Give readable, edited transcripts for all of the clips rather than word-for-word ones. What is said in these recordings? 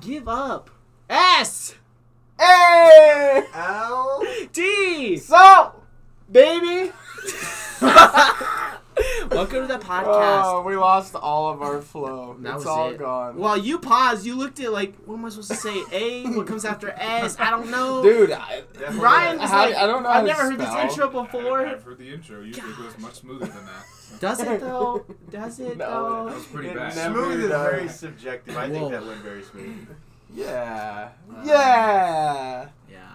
Don't give up. S. A. L. D. So, baby. Welcome to the podcast. Oh, we lost all of our flow. It's all gone. Well, you paused. You looked at, like, what am I supposed to say? A? What comes after S? I don't know. Dude, Ryan was like, I don't know. I've never heard this intro before. I've heard the intro. Usually it goes much smoother than that. So. Does it, though? Does it, though? That was pretty bad. Smooth is very subjective. I think that went very smooth. Yeah.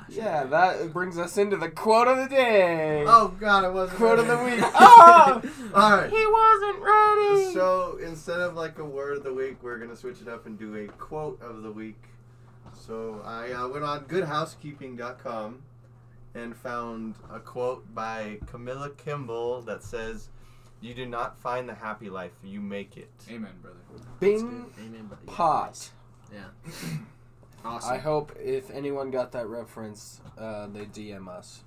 Yeah, that brings us into the quote of the day. Oh, God, it wasn't quote ready. Of the week. Oh! All right. He wasn't ready. So instead of like a word of the week, we're going to switch it up and do a quote of the week. So I went on goodhousekeeping.com and found a quote by Camilla Kimball that says, "You do not find the happy life, you make it." Amen, brother. Bing. Amen, brother. Pot. Yeah. Awesome. I hope if anyone got that reference, they DM us.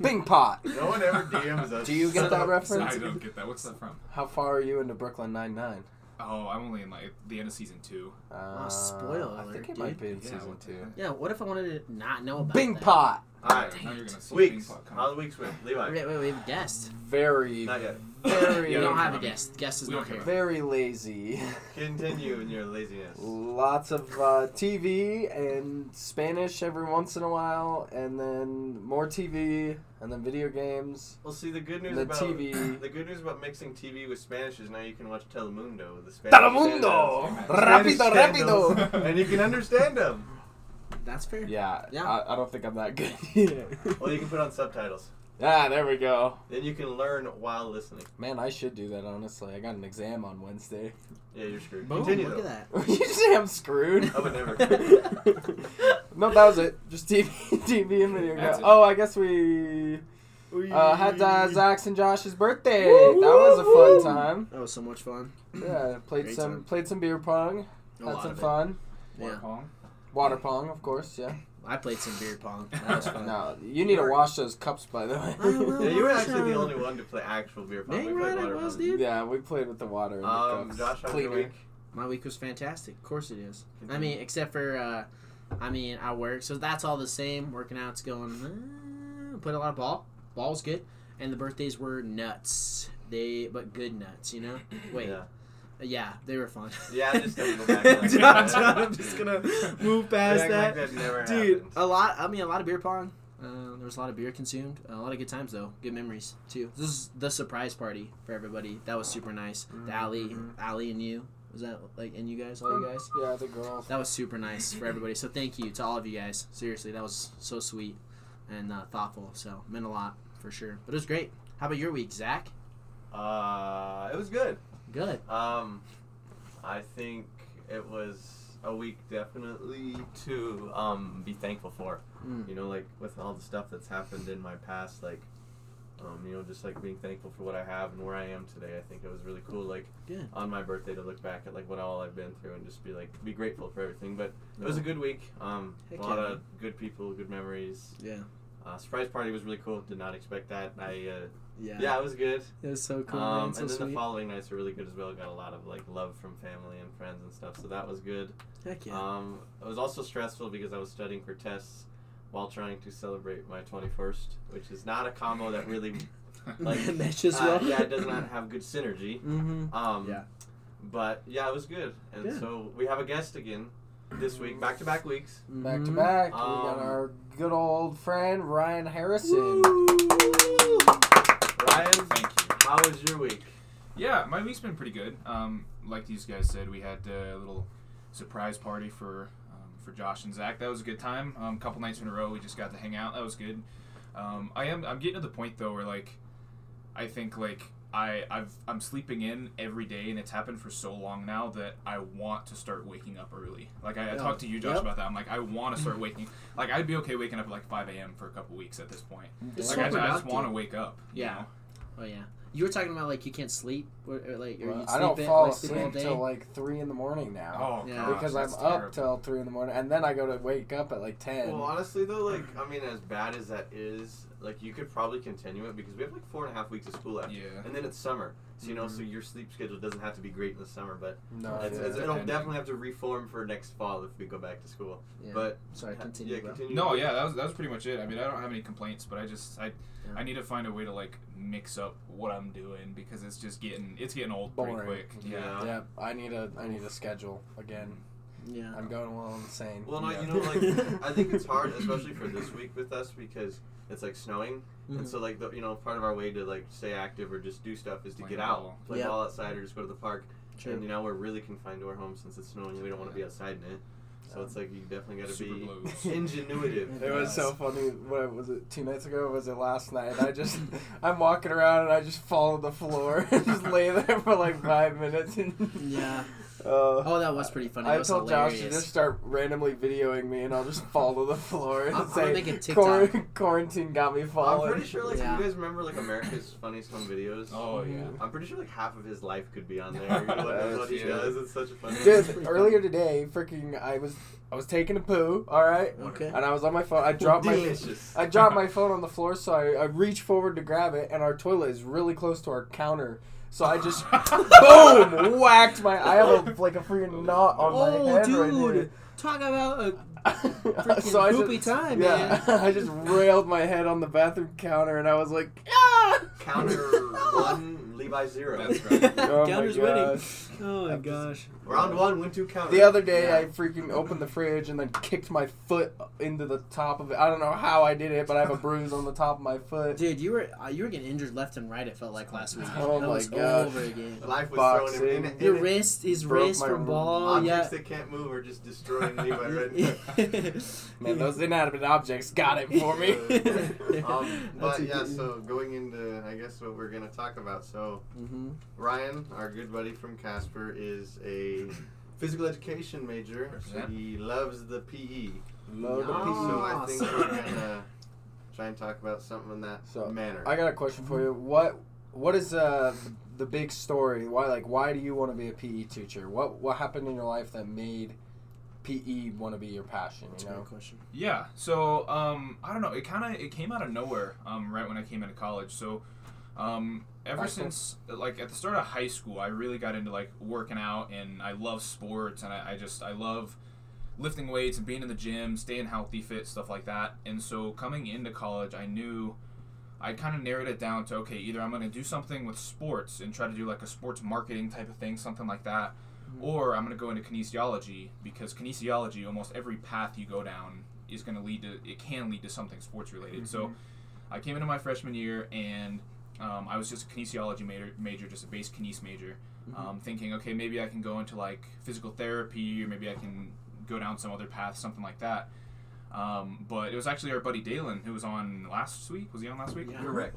Bing pot. No one ever DMs us. Do you get that reference? I don't get that. What's that from? How far are you into Brooklyn Nine-Nine? Oh, I'm only in like the end of season 2. Spoiler! I think it might be in season 2. Yeah. What if I wanted to not know about Bing pot? All right. Now you're gonna see Bing pot coming. How the weeks with Levi? Wait, we have a guest. Very. Not yet. Very. You don't have a guest. Guest is not here. Very lazy. Continue in your laziness. Lots of TV and Spanish every once in a while, and then more TV, and then video games. Well, see, the good news about mixing TV with Spanish is now you can watch Telemundo. The Spanish Telemundo, rapido, and you can understand them. That's fair. Yeah. I don't think I'm that good. Well, you can put on subtitles. Ah, there we go. Then you can learn while listening. Man, I should do that, honestly. I got an exam on Wednesday. Yeah, you're screwed. Boom, continue, look at that. You say I'm screwed? I would never. No, that was it. Just TV and video games. Oh, I guess we had Zach's and Josh's birthday. Woo, that was a fun time. That was so much fun. Yeah, played some beer pong. Had some fun. Water pong, of course, yeah. I played some beer pong. That was fun. No, you need to wash those cups, by the way. Yeah, you were actually the only one to play actual beer pong. Dang right, I was, dude. Yeah, we played with the water and the cups. Josh, how's your week? My week was fantastic. Of course it is. I mean, except for, I work, so that's all the same. Working out's going, played a lot of ball. Ball was good. And the birthdays were nuts. But good nuts, you know? Wait. Yeah. Yeah, they were fun. Yeah, I'm just gonna go back. I'm just gonna move past that. Like that never dude, happens. A lot of beer pong. There was a lot of beer consumed. A lot of good times though. Good memories too. This is the surprise party for everybody. That was super nice. Mm-hmm. Ali and you. Was that like and you guys, all you guys? Yeah, the girls. That was super nice for everybody. So thank you to all of you guys. Seriously, that was so sweet and thoughtful. So meant a lot for sure. But it was great. How about your week, Zach? It was good. Good. I think it was a week definitely to be thankful for. You know, like with all the stuff that's happened in my past, like just like being thankful for what I have and where I am today. I think it was really cool, like on my birthday to look back at like what all I've been through and just be grateful for everything. But it was a good week. A lot of good people, good memories. Yeah. Surprise party was really cool. Did not expect that. Yeah, it was good. It was so cool. Man, so and then sweet. The following nights were really good as well. Got a lot of like love from family and friends and stuff, so that was good. Heck yeah. It was also stressful because I was studying for tests while trying to celebrate my 21st, which is not a combo that really matches well. Yeah, it does not have good synergy. Mm-hmm. But yeah, it was good. And so we have a guest again this week, back-to-back weeks. Back-to-back. We got our good old friend Ryan Harrison. Woo! Ryan, thank you. How was your week? Yeah, my week's been pretty good. Like these guys said, we had a little surprise party for Josh and Zach. That was a good time. A couple nights in a row, we just got to hang out. That was good. I'm getting to the point though where like I think like I'm sleeping in every day, and it's happened for so long now that I want to start waking up early. Like I talked to you, Josh, about that. I'm like, I want to start waking. Like I'd be okay waking up at like 5 a.m. for a couple weeks at this point. Like I just want to wake up. Yeah. You know? Oh yeah. You were talking about like you can't sleep. Or, like or well, I don't fall asleep until like 3 in the morning now. Oh yeah. Because I'm terrible. Up till 3 in the morning, and then I go to wake up at like 10. Well, honestly though, like I mean, as bad as that is. like you could probably continue it because we have like 4.5 weeks of school left. Yeah. And then it's summer, so you know, so your sleep schedule doesn't have to be great in the summer, but it'll definitely have to reform for next fall if we go back to school. Yeah. But sorry, continue. No, yeah, that was pretty much it. I mean, I don't have any complaints, but I need to find a way to like mix up what I'm doing because it's just getting old boring. Pretty quick. Yeah. Yeah. I need a schedule again. Yeah. I'm going a little insane. Well, no, yeah. You know, like, I think it's hard, especially for this week with us, because it's, like, snowing. Mm-hmm. And so, like, the, you know, part of our way to, like, stay active or just do stuff is to get out, play ball outside, or just go to the park. True. And, you know, we're really confined to our home since it's snowing. We don't want to be outside in it. So it's like you definitely got to be ingenuitive. It was so funny. What was it? 2 nights ago? Was it last night? I'm walking around and I just fall on the floor and just lay there for like 5 minutes. Yeah. That was pretty funny. I told Josh to just start randomly videoing me, and I'll just fall to the floor and say, "Quarantine got me falling." I'm pretty sure, like, you guys remember like America's Funniest Home Videos? Oh yeah. I'm pretty sure like half of his life could be on there. What he does, it's such a funny. Dude, earlier today, freaking, I was taking a poo, all right? Okay. And I was on my phone. I dropped my phone on the floor, so I reach forward to grab it, and our toilet is really close to our counter. So I just, boom, whacked my eye. I have like a freaking knot on my head right here. Oh, dude, talk about a freaking poopy time, man. I just railed my head on the bathroom counter, and I was like, ah! Counter 1, Levi 0. That's right. Counter's winning. Oh, my gosh. Round 1, went to counter. The other day, I freaking opened the fridge and then kicked my foot into the top of it. I don't know how I did it, but I have a bruise on the top of my foot. Dude, you were getting injured left and right, it felt like, last week. Oh, that my God. Over again. Life was boxing. Throwing him in. Your wrist, his wrist for ball. Objects that can't move are just destroying Levi right now. Man, those inanimate objects got it for me. So going into, I guess, what we're going to talk about. So, Ryan, our good buddy from Casper, is a physical education major. He loves the PE. So I think we're gonna try and talk about something in that manner. I got a question for you. What is the big story? Why do you want to be a PE teacher? What happened in your life that made PE want to be your passion? That's a good question. Yeah. So I don't know. It came out of nowhere. Right when I came into college. So. Ever since, like, at the start of high school, I really got into, like, working out, and I love sports, and I love lifting weights and being in the gym, staying healthy, fit, stuff like that. And so coming into college, I knew I kind of narrowed it down to, okay, either I'm going to do something with sports and try to do, like, a sports marketing type of thing, something like that, or I'm going to go into kinesiology, because kinesiology, almost every path you go down is going to lead to something sports related. So I came into my freshman year, and I was just a kinesiology major, just a base kines major, thinking, okay, maybe I can go into, like, physical therapy, or maybe I can go down some other path, something like that. But it was actually our buddy Dalen who was on last week. Was he on last week? Yeah. Correct.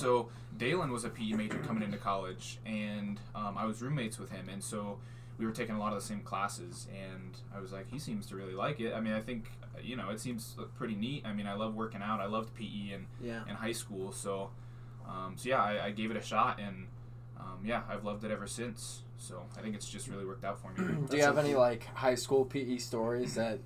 So Dalen was a PE major coming into college, and I was roommates with him, and so we were taking a lot of the same classes, and I was like, he seems to really like it. I mean, I think, you know, it seems pretty neat. I mean, I love working out. I loved PE in high school, so... I gave it a shot, and I've loved it ever since. So I think it's just really worked out for me. Do you have any like high school PE stories that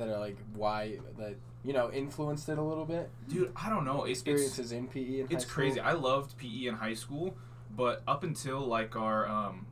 are like why that you know influenced it a little bit? Dude, I don't know. Experiences in PE. It's crazy. I loved PE in high school, but up until like our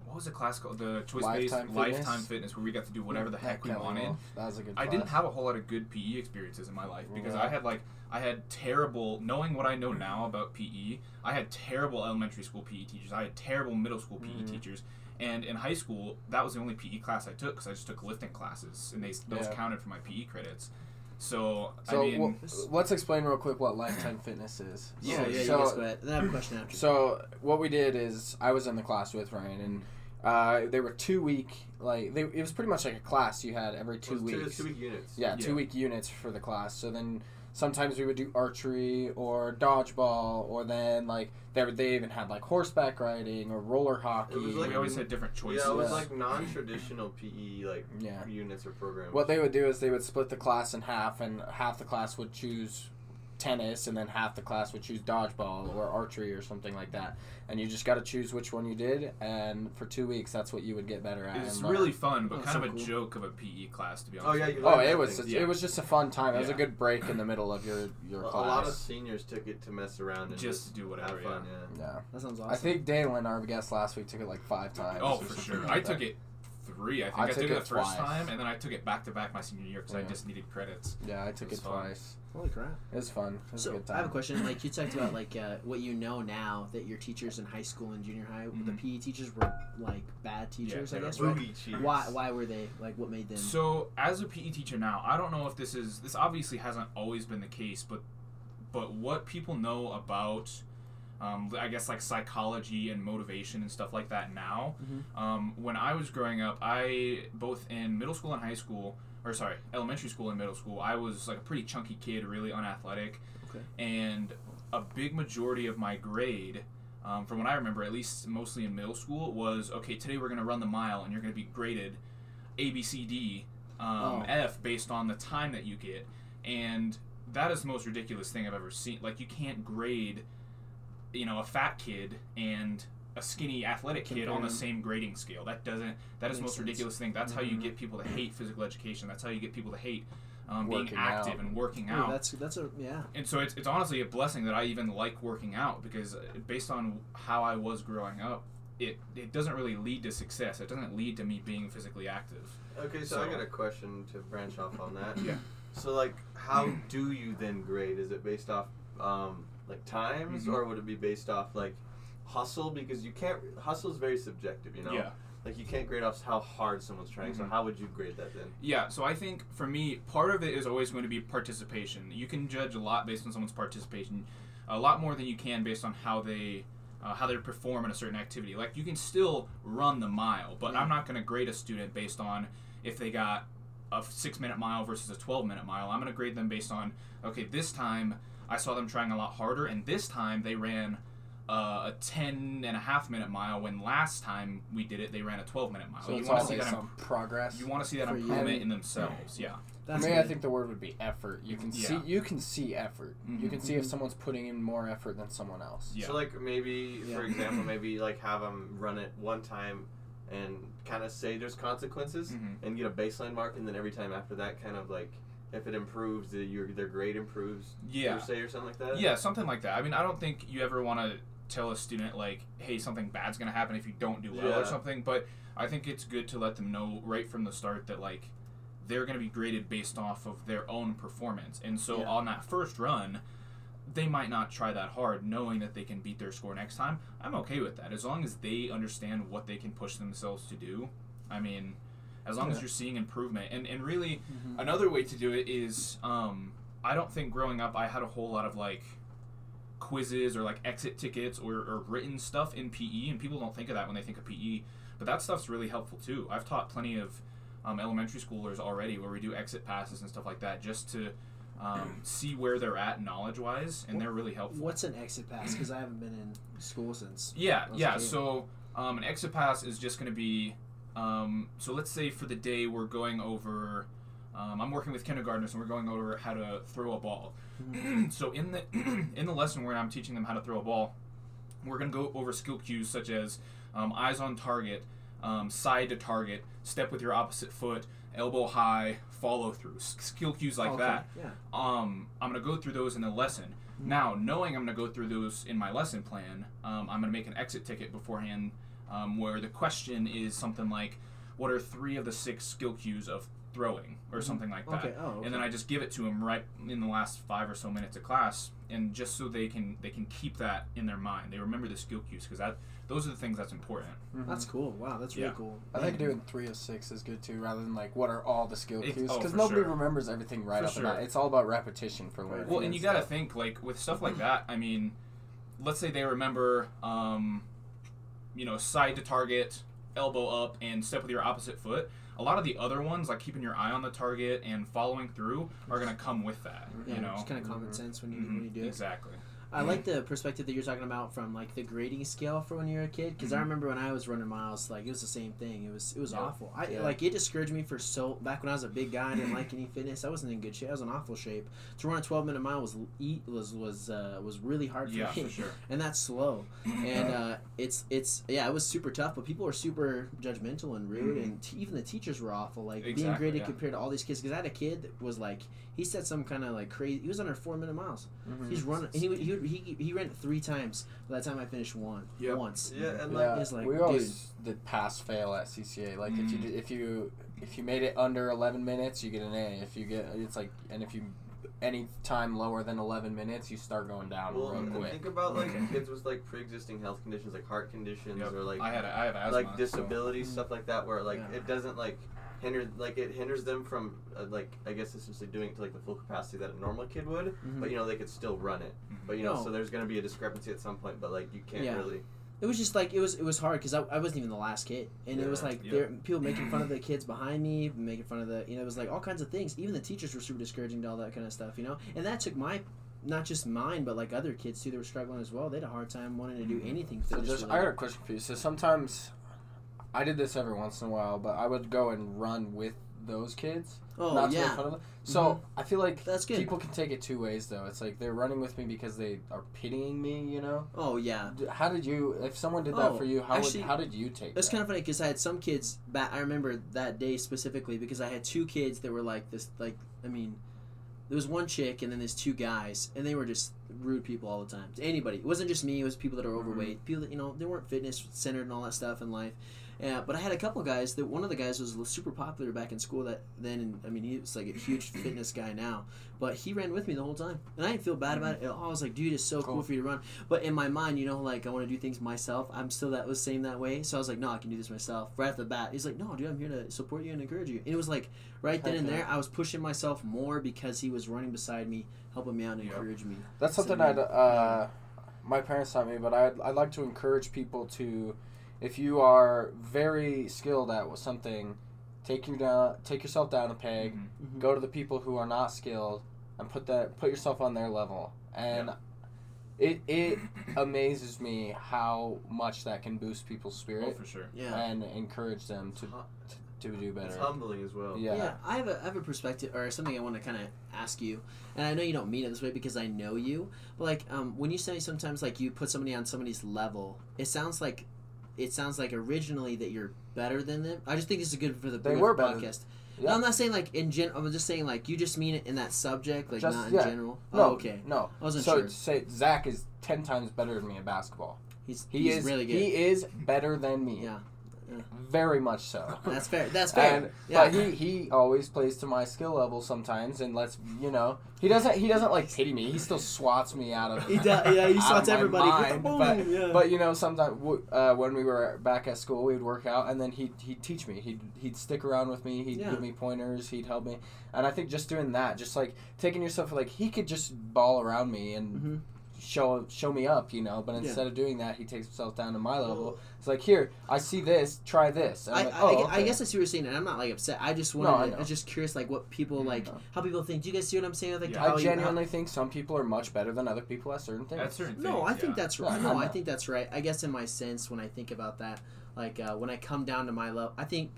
what was the class called? The choice-based Lifetime Fitness, where we got to do whatever the heck we wanted. Off. That was a good class. I didn't have a whole lot of good PE experiences in my life because I had terrible, knowing what I know now about PE, I had terrible elementary school PE teachers. I had terrible middle school PE teachers. And in high school, that was the only PE class I took because I just took lifting classes, and those counted for my PE credits. So I mean... let's explain real quick what Lifetime Fitness is. You guys go ahead. I have a question after. So what we did is I was in the class with Ryan, and they were 2 week, like, it was pretty much like a class you had every 2 weeks. 2 week units. Yeah, 2 week units for the class. So then... Sometimes we would do archery or dodgeball, or then like they even had like horseback riding or roller hockey. It was like we always had different choices. Yeah, it was like non-traditional PE like units or programs. What they would do is they would split the class in half, and half the class would choose tennis, and then half the class would choose dodgeball or archery or something like that. And you just got to choose which one you did, and for 2 weeks, that's what you would get better at. It's really fun, but kind of a joke of a PE class, to be honest. It was just a fun time. It was a good break in the middle of your class. A lot of seniors took it to mess around and just do whatever. Have fun. Yeah. That sounds awesome. I think Dalen, our guest last week, took it like 5 times. Oh, for sure. I took it three. I took it the first time, and then I took it back-to-back my senior year because I just needed credits. Yeah, I took it twice. Holy crap. It was fun. It was a good time. I have a question. Like, you talked about, like, what you know now that your teachers in high school and junior high, the PE teachers were, like, bad teachers, I guess. Right? Why were they? Like, what made them? So, as a PE teacher now, I don't know if this obviously hasn't always been the case, but what people know about... I guess like psychology and motivation and stuff like that now. Mm-hmm. When I was growing up, elementary school and middle school, I was like a pretty chunky kid, really unathletic. Okay. And a big majority of my grade, from what I remember, at least mostly in middle school, was, okay, today we're going to run the mile and you're going to be graded A, B, C, D, F based on the time that you get. And that is the most ridiculous thing I've ever seen. Like, you can't grade... a fat kid and a skinny athletic kid on the same grading scale. That is the most ridiculous thing. That's how you get people to hate physical education. That's how you get people to hate being active and working out. That's And so it's honestly a blessing that I even like working out, because based on how I was growing up, it doesn't really lead to success. It doesn't lead to me being physically active. Okay, so I got a question to branch off on that. Yeah. So like, how do you then grade? Is it based off like times, or would it be based off like hustle? Because hustle is very subjective, like you can't grade off how hard someone's trying. So how would you grade that then? So I think for me, part of it is always going to be participation. You can judge a lot based on someone's participation, a lot more than you can based on how they perform in a certain activity. Like, you can still run the mile, but I'm not going to grade a student based on if they got a 6-minute mile versus a 12-minute mile. I'm going to grade them based on, okay, this time I saw them trying a lot harder, and this time they ran a 10.5-minute mile when last time we did it, they ran a 12-minute mile. So you want to see that progress. You want to see that improvement in themselves. Yeah. I think the word would be effort. You can see effort. Mm-hmm. You can see if someone's putting in more effort than someone else. Yeah. So like for example, like have them run it one time and kind of say there's consequences and get a baseline mark, and then every time after that, kind of like, if it improves, their grade improves, per se, or something like that? Yeah, something like that. I mean, I don't think you ever want to tell a student, like, hey, something bad's going to happen if you don't do well or something, but I think it's good to let them know right from the start that, like, they're going to be graded based off of their own performance. And so on that first run, they might not try that hard, knowing that they can beat their score next time. I'm okay with that. As long as they understand what they can push themselves to do, I mean... As long as you're seeing improvement. And really, another way to do it is, I don't think growing up I had a whole lot of, like, quizzes or, like, exit tickets or written stuff in PE. And people don't think of that when they think of PE. But that stuff's really helpful, too. I've taught plenty of elementary schoolers already where we do exit passes and stuff like that just to see where they're at knowledge-wise. And they're really helpful. What's an exit pass? Because I haven't been in school since. Yeah. So an exit pass is just going to be... so let's say for the day we're going over, I'm working with kindergartners and we're going over how to throw a ball. So in the lesson where I'm teaching them how to throw a ball, we're going to go over skill cues such as eyes on target, side to target, step with your opposite foot, elbow high, follow through, skill cues like that. Yeah. I'm going to go through those in the lesson. Now, knowing I'm going to go through those in my lesson plan, I'm going to make an exit ticket beforehand, where the question is something like, what are 3 of the 6 skill cues of throwing, or something like that. Okay. And then I just give it to them right in the last 5 or so minutes of class, and just so they can keep that in their mind. They remember the skill cues, because those are the things that's important. That's cool. Wow, that's really cool. I think doing 3 of 6 is good, too, rather than, like, what are all the skill cues? Because nobody remembers everything right off the bat. It's all about repetition for later. Well, and you got to think, like, with stuff like that, I mean, let's say they remember... side to target, elbow up, and step with your opposite foot. A lot of the other ones, like keeping your eye on the target and following through, are going to come with that. Yeah, it's kind of common sense when you do it. Exactly. I like the perspective that you're talking about from like the grading scale for when you're a kid, because I remember when I was running miles, like it was the same thing. It was awful. Like it discouraged me for so back when I was a big guy. I didn't like any fitness. I wasn't in good shape. I was in awful shape. To run a 12-minute mile was really hard for me. For sure. And that's slow. And it was super tough. But people were super judgmental and rude, and even the teachers were awful. Like being graded compared to all these kids, because I had a kid that was like, he said some kind of like crazy. He was under 4-minute miles. He's running. He ran it 3 times. By the time I finished one, once. Yeah, and we always did pass fail at CCA. Like if you made it under 11 minutes, you get an A. If you any time lower than 11 minutes, you start going down real quick. Think about kids with like pre-existing health conditions, like heart conditions, or like I had asthma, like disabilities, stuff like that, where like it doesn't like. It hinders them from, I guess essentially doing it to, the full capacity that a normal kid would, but, they could still run it. But, so there's going to be a discrepancy at some point, but, you can't really... It was just, it was hard, because I wasn't even the last kid, and it was, people making fun of the kids behind me, making fun of the, it was, all kinds of things. Even the teachers were super discouraging to all that kind of stuff, And that took my... Not just mine, but other kids, too, that were struggling as well. They had a hard time wanting to do anything. So I got a question for you. So sometimes... I did this every once in a while, but I would go and run with those kids. Oh, not to make fun of them. So I feel like that's good. People can take it 2 ways, though. It's like they're running with me because they are pitying me, Oh, yeah. How did you... If someone did that for you, how did you take it? That's kind of funny because I had some kids... I remember that day specifically because I had 2 kids that were like this... There was one chick and then there's 2 guys, and they were just rude people all the time. To anybody. It wasn't just me. It was people that are overweight. People that, they weren't fitness-centered and all that stuff in life. Yeah, but I had a couple guys that one of the guys was super popular back in school he was a huge fitness guy now, but he ran with me the whole time and I didn't feel bad about it. I was like, dude, it's so cool for you to run. But in my mind, I want to do things myself. I'm still that way. So I was like, no, I can do this myself right off the bat. He's like, no, dude, I'm here to support you and encourage you. And it was right then and there, I was pushing myself more because he was running beside me, helping me out and encouraging me. That's something my parents taught me, but I'd like to encourage people to, if you are very skilled at something, take yourself down a peg, go to the people who are not skilled, and put yourself on their level. And it amazes me how much that can boost people's spirit. Oh, for sure. Yeah. And encourage them to do better. It's humbling as well. Yeah. I have a perspective or something I want to kind of ask you, and I know you don't mean it this way because I know you, but when you say sometimes you put somebody on somebody's level, it sounds like originally that you're better than them. I just think this is good for the podcast. Yeah. No, I'm not saying in general. I'm just saying you just mean it in that subject, not in general. No, okay. No, I wasn't sure. So say Zach is 10 times better than me in basketball. He's really good. He is better than me. Yeah. Very much so. That's fair. But he always plays to my skill level sometimes, and he doesn't pity me. He still swats me out of. He does. Yeah, he swats everybody. Mind, but sometimes when we were back at school, we'd work out, and then he'd teach me. He'd stick around with me. He'd give me pointers. He'd help me, and I think just doing that, just taking yourself, he could just ball around me and. Show me up, but instead of doing that, he takes himself down to my level. It's here, I see this, try this. And okay. I guess I see what you're saying, and I'm not upset. I just I was just curious what people how people think. Do you guys see what I'm saying? I genuinely think some people are much better than other people at certain things. I think that's right. No, I think that's right. I guess in my sense, when I think about that, when I come down to my level, I think.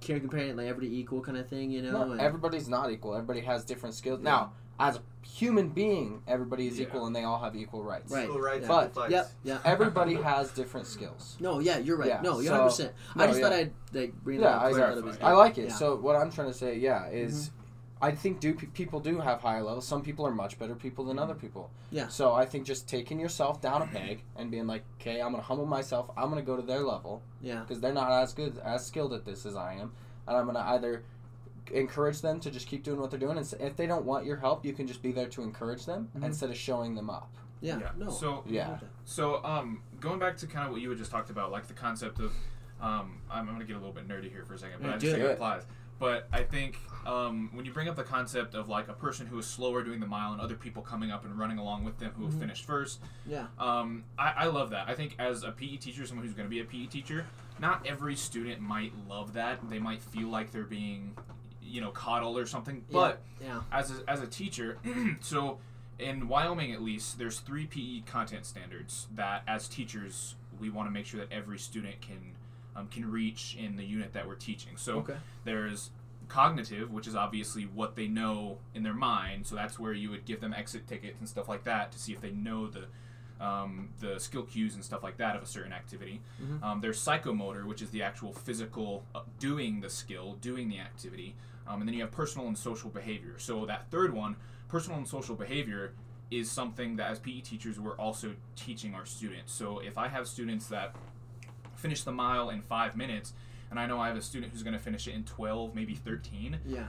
Comparing it everybody equal kind of thing, No, everybody's not equal. Everybody has different skills. Yeah. Now, as a human being, everybody is equal and they all have equal rights. Right. Equal rights. Yeah. But everybody has different skills. No, you're right. Yeah. No, you're 100%. I just thought I'd bring that up. I like it. Yeah. So what I'm trying to say, is I think people do have higher levels. Some people are much better people than other people. Yeah. So I think just taking yourself down a peg and being okay, I'm going to humble myself. I'm going to go to their level. Yeah. Because they're not as skilled at this as I am. And I'm going to either encourage them to just keep doing what they're doing. And if they don't want your help, you can just be there to encourage them instead of showing them up. Yeah. No. So going back to kind of what you had just talked about, the concept of, I'm going to get a little bit nerdy here for a second, but I just think it applies. But I think when you bring up the concept of a person who is slower doing the mile and other people coming up and running along with them who have finished first, I love that. I think as a PE teacher, someone who's going to be a PE teacher, not every student might love that. They might feel like they're being, coddled or something. But as a teacher, so in Wyoming at least, there's 3 PE content standards that, as teachers, we want to make sure that every student can reach in the unit that we're teaching. So there's cognitive, which is obviously what they know in their mind. So that's where you would give them exit tickets and stuff like that to see if they know the skill cues and stuff like that of a certain activity. Mm-hmm. There's psychomotor, which is the actual physical doing the skill, doing the activity. And then you have personal and social behavior. So that third one, personal and social behavior, is something that as PE teachers we're also teaching our students. So if I have students that finish the mile in 5 minutes, and I know I have a student who's going to finish it in 12, maybe 13. Yeah.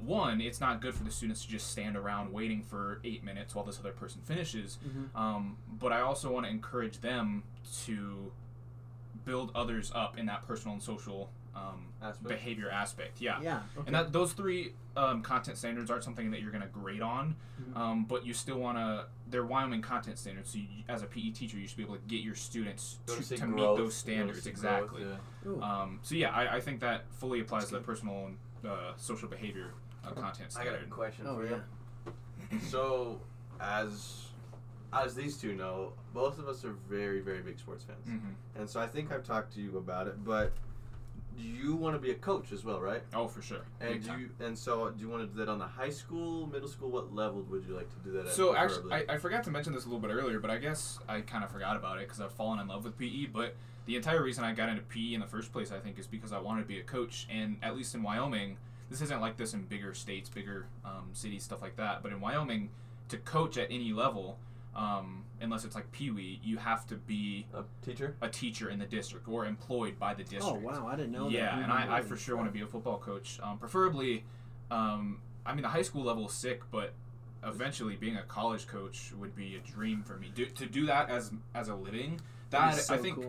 One, it's not good for the students to just stand around waiting for 8 minutes while this other person finishes. Mm-hmm. But I also want to encourage them to build others up in that personal and social behavior aspect. Yeah. Yeah. Okay. And those 3 content standards aren't something that you're going to grade on, mm-hmm. But you still want to. They're Wyoming content standards, so you, as a PE teacher, you should be able to get your students to meet those standards. Exactly. Growth, yeah. So yeah, I think that fully applies to the personal and social behavior content standard. I got a question for you. Yeah. So, as these two know, both of us are very, very big sports fans, mm-hmm. and so I think I've talked to you about it, but. You want to be a coach as well, right? Oh, for sure. And so do you want to do that on the high school, middle school? What level would you like to do that at? So actually, I forgot to mention this a little bit earlier, but I guess I kind of forgot about it because I've fallen in love with PE. But the entire reason I got into PE in the first place, I think, is because I wanted to be a coach. And at least in Wyoming, this isn't like this in bigger states, bigger cities, stuff like that. But in Wyoming, to coach at any level, unless it's like peewee, you have to be a teacher in the district or employed by the district. Oh, wow. I didn't know that. Yeah, and I for sure want to be a football coach. Preferably, the high school level is sick, but eventually being a college coach would be a dream for me. To do that as a living,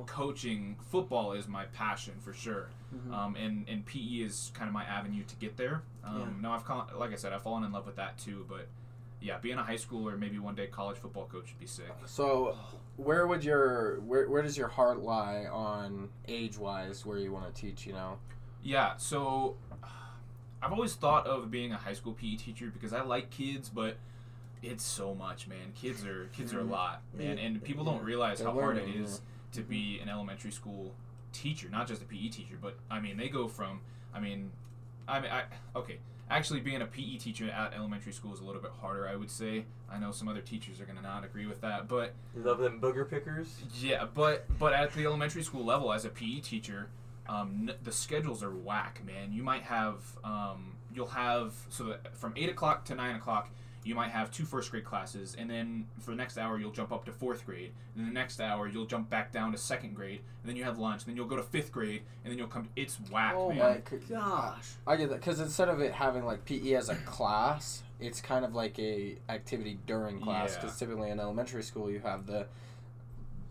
coaching football is my passion for sure. Mm-hmm. And PE is kind of my avenue to get there. No, like I said, I've fallen in love with that too, but... Yeah, being a high school or maybe one day college football coach would be sick. So, where does your heart lie on age-wise where you want to teach, you know? Yeah, so I've always thought of being a high school PE teacher because I like kids, but it's so much, man. Kids are a lot, man, and people don't realize how hard it is to be an elementary school teacher, not just a PE teacher, but they go from Actually, being a PE teacher at elementary school is a little bit harder, I would say. I know some other teachers are going to not agree with that, but... You love them booger pickers? Yeah, but at the elementary school level, as a PE teacher, the schedules are whack, man. You might have... So from 8 o'clock to 9 o'clock, you might have 2 first grade classes, and then for the next hour, you'll jump up to 4th grade. And then the next hour, you'll jump back down to 2nd grade, and then you have lunch, and then you'll go to 5th grade, and then you'll come... It's whack, man. Oh, my gosh. I get that, because instead of it having, like, PE as a class, it's kind of like a activity during class, because typically in elementary school, you have the...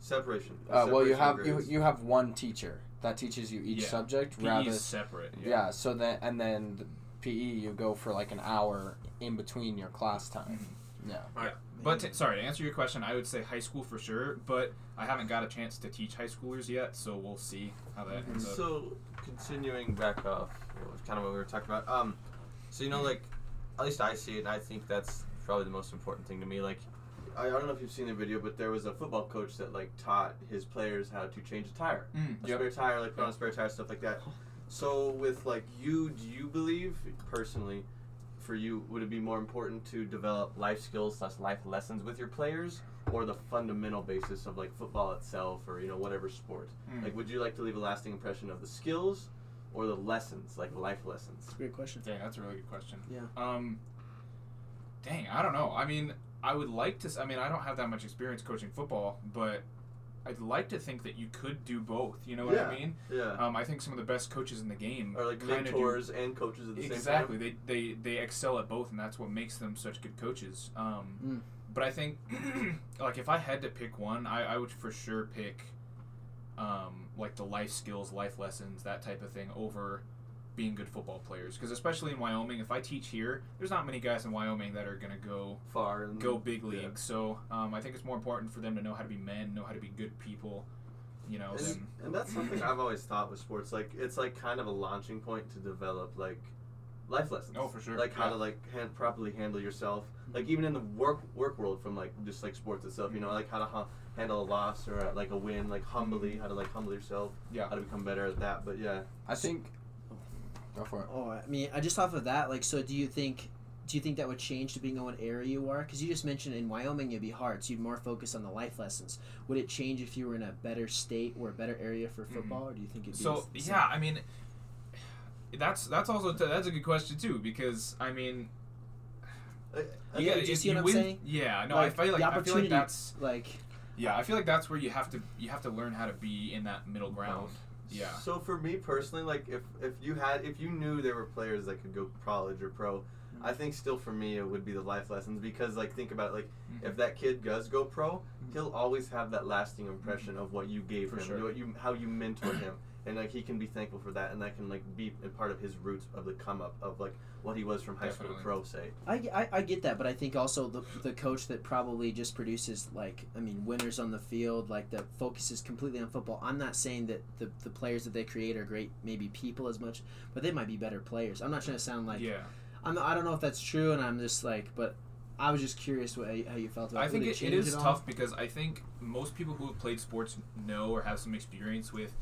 Separation. You have one teacher that teaches you each subject, PE rather... PE is separate. Yeah, so then... And then... PE, you go for like an hour in between your class time. Mm-hmm. Yeah. All right. But to answer your question, I would say high school for sure, but I haven't got a chance to teach high schoolers yet, so we'll see how that ends up. So, continuing back off, kind of what we were talking about. So, like, at least I see it, and I think that's probably the most important thing to me. Like, I don't know if you've seen the video, but there was a football coach that, like, taught his players how to change a tire. Spare tire, like, put on a spare tire, stuff like that. So with, like, you, do you believe, personally, for you, would it be more important to develop life skills / life lessons with your players or the fundamental basis of, like, football itself or, whatever sport? Mm. Like, would you like to leave a lasting impression of the skills or the lessons, like life lessons? That's a great question. Dang, that's a really good question. Yeah. Dang, I don't know. I would like to... I don't have that much experience coaching football, but... I'd like to think that you could do both. You know what I mean? Yeah. I think some of the best coaches in the game are like mentors and coaches at the same time. Exactly. They excel at both, and that's what makes them such good coaches. But I think, like, if I had to pick one, I would for sure pick, like, the life skills, life lessons, that type of thing over being good football players. Because especially in Wyoming, if I teach here, there's not many guys in Wyoming that are going to go far, go big league. Yeah. So I think it's more important for them to know how to be men, know how to be good people. And that's something I've always thought with sports. Like, it's like kind of a launching point to develop like life lessons. Oh, for sure. Like how to properly handle yourself. Like even in the work world, from like just like sports itself, you know, like how to handle a loss or like a win, like humbly, how to like humble yourself. Yeah. How to become better at that. But yeah, I think. Go for it. Oh, I mean, just off of that, like, so do you think that would change depending on what area you are? Because you just mentioned in Wyoming it'd be hard, so you'd more focus on the life lessons. Would it change if you were in a better state or a better area for football, or do you think it'd be so? Yeah, I mean, that's a good question too, because I mean, you see what I'm saying? Yeah, no, like, I feel like that's like, yeah, I feel like that's where you have to learn how to be in that middle ground. Yeah. So for me personally, like if you knew there were players that could go college or pro, I think still for me it would be the life lessons, because like think about it, like if that kid does go pro, he'll always have that lasting impression of what you gave for him, sure. How you mentored him, and like he can be thankful for that, and that can like be a part of his roots of the come up of like what he was from high school to pro, say. I get that, but I think also the coach that probably just produces winners on the field, like that focuses completely on football. I'm not saying that the players that they create are great, maybe people as much, but they might be better players. I'm not trying to sound like I don't know if that's true, and I'm just like, but I was just curious how you felt about it. I think it is tough because I think most people who have played sports know or have some experience with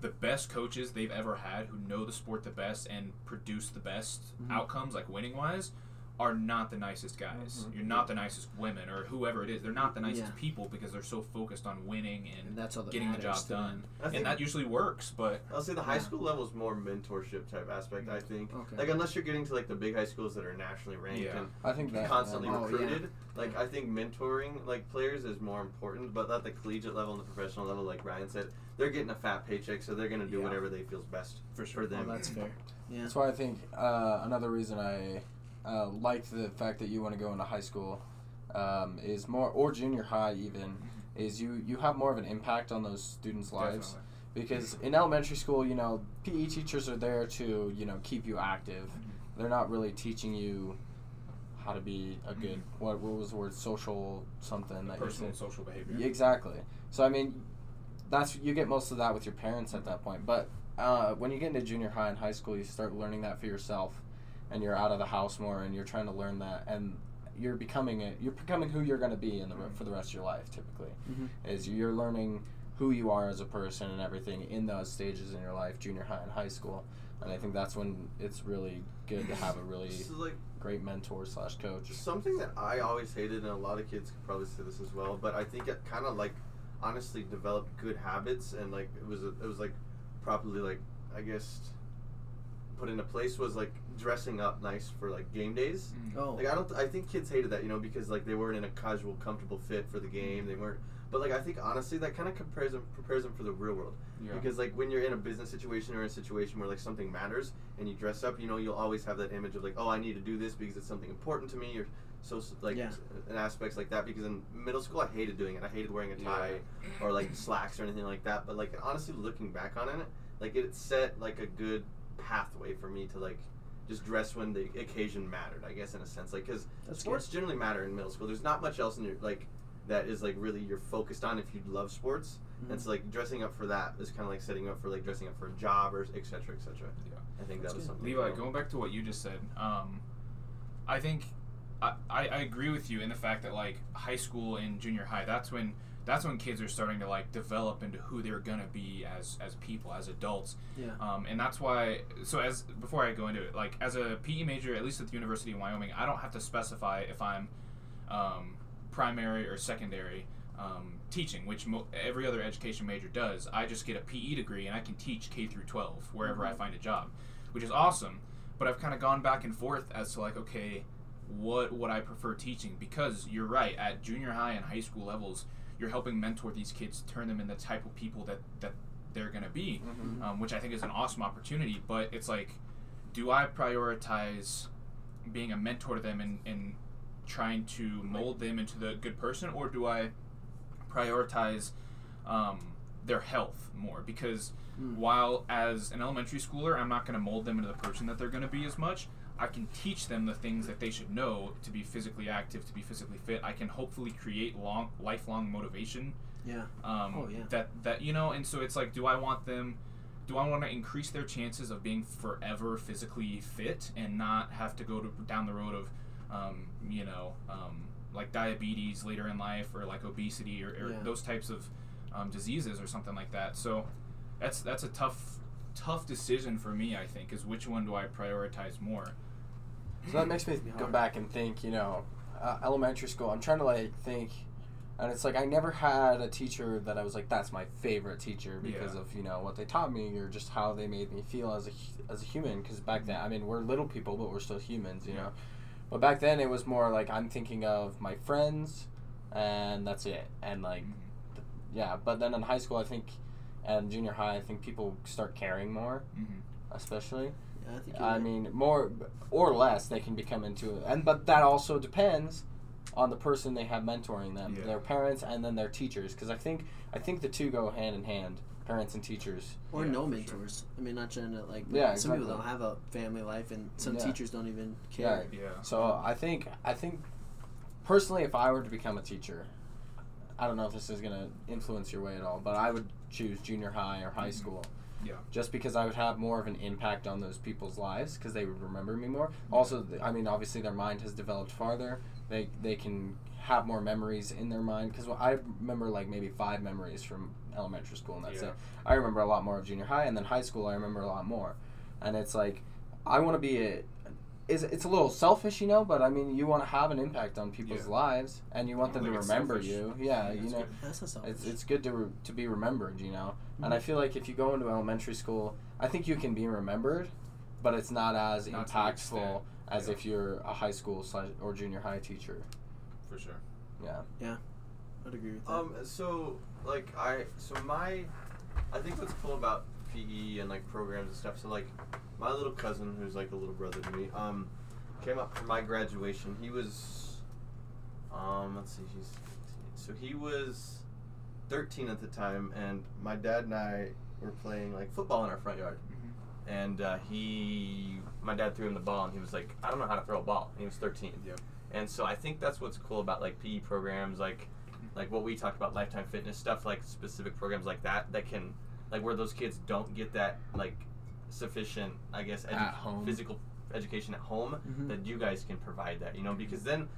the best coaches they've ever had, who know the sport the best and produce the best outcomes, like winning-wise, are not the nicest guys. You're not the nicest women or whoever it is. They're not the nicest people because they're so focused on winning and getting the job done. And that usually works, but... I'll say the high school level is more mentorship type aspect, I think. Okay. Like, unless you're getting to, like, the big high schools that are nationally ranked and I think constantly recruited, like, I think mentoring, like, players is more important, but at the collegiate level and the professional level, like Ryan said, they're getting a fat paycheck, so they're going to do whatever they feels best for them. Well, that's fair. Yeah. That's why I think another reason I... like the fact that you want to go into high school is more, or junior high even, is you have more of an impact on those students' lives. Definitely. Because in elementary school, you know, PE teachers are there to, you know, keep you active. They're not really teaching you how to be a good, what was the word, social something. That personal and social behavior. Exactly. So, I mean, you get most of that with your parents at that point. But when you get into junior high and high school, you start learning that for yourself. And you're out of the house more, and you're trying to learn that, and you're becoming who you're going to be for the rest of your life. Typically, is you're learning who you are as a person and everything in those stages in your life, junior high and high school. And I think that's when it's really good to have a really great mentor/coach. Something that I always hated, and a lot of kids could probably say this as well, but I think it kind of like honestly developed good habits, and like it was like properly, like, I guess, put into place, was like dressing up nice for like game days. Like I think kids hated that, you know, because like they weren't in a casual, comfortable fit for the game. They weren't, but like I think honestly that kind of prepares them for the real world. Because like when you're in a business situation or a situation where like something matters and you dress up, you know, you'll always have that image of like, oh, I need to do this because it's something important to me, or so like and aspects like that. Because in middle school I hated doing it. I hated wearing a tie or like slacks or anything like that. But like honestly, looking back on it, like it set like a good pathway for me to like just dress when the occasion mattered, I guess, in a sense, like, because sports generally matter in middle school. There's not much else in your like that is like really you're focused on if you love sports, and so like dressing up for that is kind of like setting up for like dressing up for a job or etc. etc. I think that was something. Levi, going back to what you just said, I think I agree with you in the fact that like high school and junior high, that's when kids are starting to like develop into who they're gonna be as people, as adults. And that's why. So as before I go into it, like as a PE major, at least at the University of Wyoming, I don't have to specify if I'm primary or secondary teaching, which every other education major does. I just get a PE degree and I can teach K-12 wherever I find a job, which is awesome. But I've kind of gone back and forth as to like, okay, what would I prefer teaching? Because you're right, at junior high and high school levels, you're helping mentor these kids, turn them into the type of people that they're going to be, which I think is an awesome opportunity. But it's like, do I prioritize being a mentor to them and trying to mold them into the good person, or do I prioritize their health more? Because while as an elementary schooler, I'm not going to mold them into the person that they're going to be as much, I can teach them the things that they should know to be physically active, to be physically fit. I can hopefully create lifelong motivation. That you know, and so it's like, do I want them do I want to increase their chances of being forever physically fit and not have to go down the road of, like diabetes later in life, or like obesity, or those types of diseases or something like that. So that's a tough decision for me, I think, is which one do I prioritize more. So that makes me go back and think, elementary school, I'm trying to think, and it's I never had a teacher that I was that's my favorite teacher because of, what they taught me or just how they made me feel as a human. Because back then, we're little people, but we're still humans, you know. But back then it was more I'm thinking of my friends and that's it. And but then in high school, I think, and junior high, I think people start caring more, especially. Yeah, more or less they can become into it, but that also depends on the person they have mentoring them, their parents, and then their teachers. Because I think the two go hand in hand, parents and teachers. Or no mentors. Sure. Not trying to some people don't have a family life, and some teachers don't even care. Yeah. Yeah. So I think personally, if I were to become a teacher, I don't know if this is gonna influence your way at all, but I would choose junior high or high school. Yeah. Just because I would have more of an impact on those people's lives because they would remember me more. Also, obviously their mind has developed farther. They can have more memories in their mind because I remember maybe 5 memories from elementary school, and that's it. I remember a lot more of junior high, and then high school I remember a lot more. And it's I want to be it's a little selfish, but you want to have an impact on people's lives, and you want them to remember you. Yeah, you know, that's not selfish. It's good to be remembered, Mm-hmm. And I feel if you go into elementary school, I think you can be remembered, but it's not as impactful as if you're a high school or junior high teacher. For sure. Yeah. Yeah, I'd agree with that. I think what's cool about PE and programs and stuff. So my little cousin, who's a little brother to me, came up for my graduation. He was, he was 13 at the time, and my dad and I were playing football in our front yard, mm-hmm. and my dad threw him the ball, and he was I don't know how to throw a ball. And he was 13. Yeah. And so I think that's what's cool about PE programs, like what we talked about, Lifetime Fitness stuff, specific programs like that that can. Where those kids don't get that, sufficient, I guess, physical education at home, mm-hmm. that you guys can provide that, because then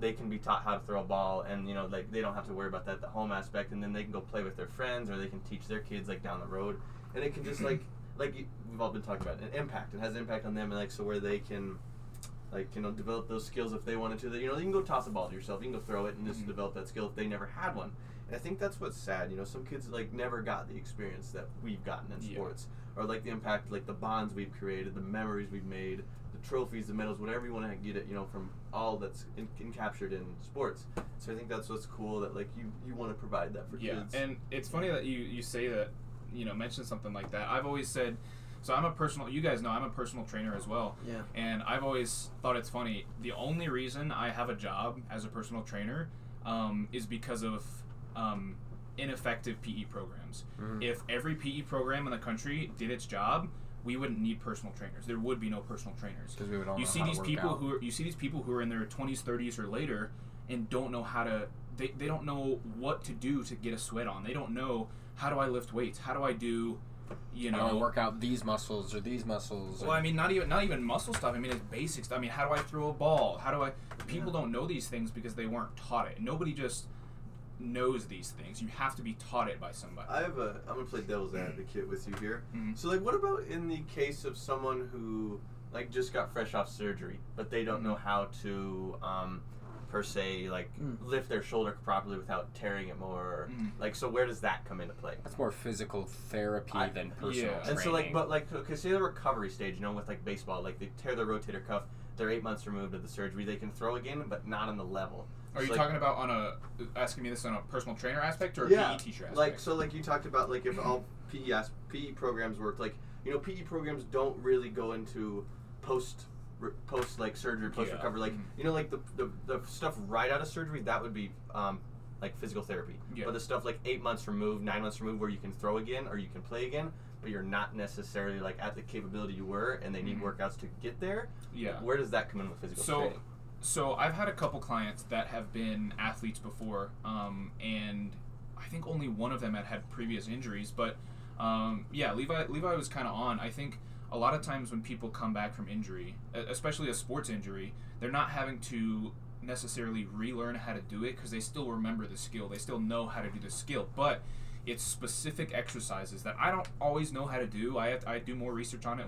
they can be taught how to throw a ball, and, they don't have to worry about that, the home aspect, and then they can go play with their friends, or they can teach their kids, down the road, and it can just, we've all been talking about, an impact. It has an impact on them, and, so where they can, develop those skills if they wanted to. That, they can go toss a ball to yourself, you can go throw it, and just mm-hmm. develop that skill if they never had one. And I think that's what's sad, some kids, never got the experience that we've gotten in sports. Or, the impact, the bonds we've created, the memories we've made, the trophies, the medals, whatever you want to get it, from all that's captured in sports. So I think that's what's cool, that, you want to provide that for kids. Yeah, and it's funny that you say that, mention something like that. I've always said, so you guys know I'm a personal trainer as well. Yeah. And I've always thought it's funny. The only reason I have a job as a personal trainer is because of... ineffective PE programs. Mm-hmm. If every PE program in the country did its job, we wouldn't need personal trainers. There would be no personal trainers. Because we would all know how to work out. You see these people who are in their 20s, 30s, or later, and don't know how to. They don't know what to do to get a sweat on. They don't know, how do I lift weights? How do I do? How do I work out these muscles or these muscles? Well, not even muscle stuff. It's basic stuff. How do I throw a ball? How do I? People don't know these things because they weren't taught it. Nobody just knows these things. You have to be taught it by somebody. I'm gonna play devil's advocate with you here. Mm-hmm. So what about in the case of someone who just got fresh off surgery, but they don't mm-hmm. know how to per se lift their shoulder properly without tearing it more? Mm-hmm. So where does that come into play? That's more physical therapy than personal training. And so okay, say the recovery stage, with baseball, they tear their rotator cuff, they're 8 months removed of the surgery, they can throw again, but not on the level. Are you talking about asking me this on a personal trainer aspect or a PE teacher aspect? You talked about, if all PE programs worked, PE programs don't really go into surgery, post-recovery. The stuff right out of surgery, that would be, physical therapy. Yeah. But the stuff 8 months removed, 9 months removed, where you can throw again or you can play again, but you're not necessarily, at the capability you were, and they need mm-hmm. workouts to get there. Yeah. Where does that come in with physical training? So I've had a couple clients that have been athletes before, and I think only one of them had previous injuries, but Yeah, Levi was kind of on. I think a lot of times when people come back from injury, especially a sports injury, they're not having to necessarily relearn how to do it because they still remember the skill. They still know how to do the skill, but it's specific exercises that I don't always know how to do. I do more research on it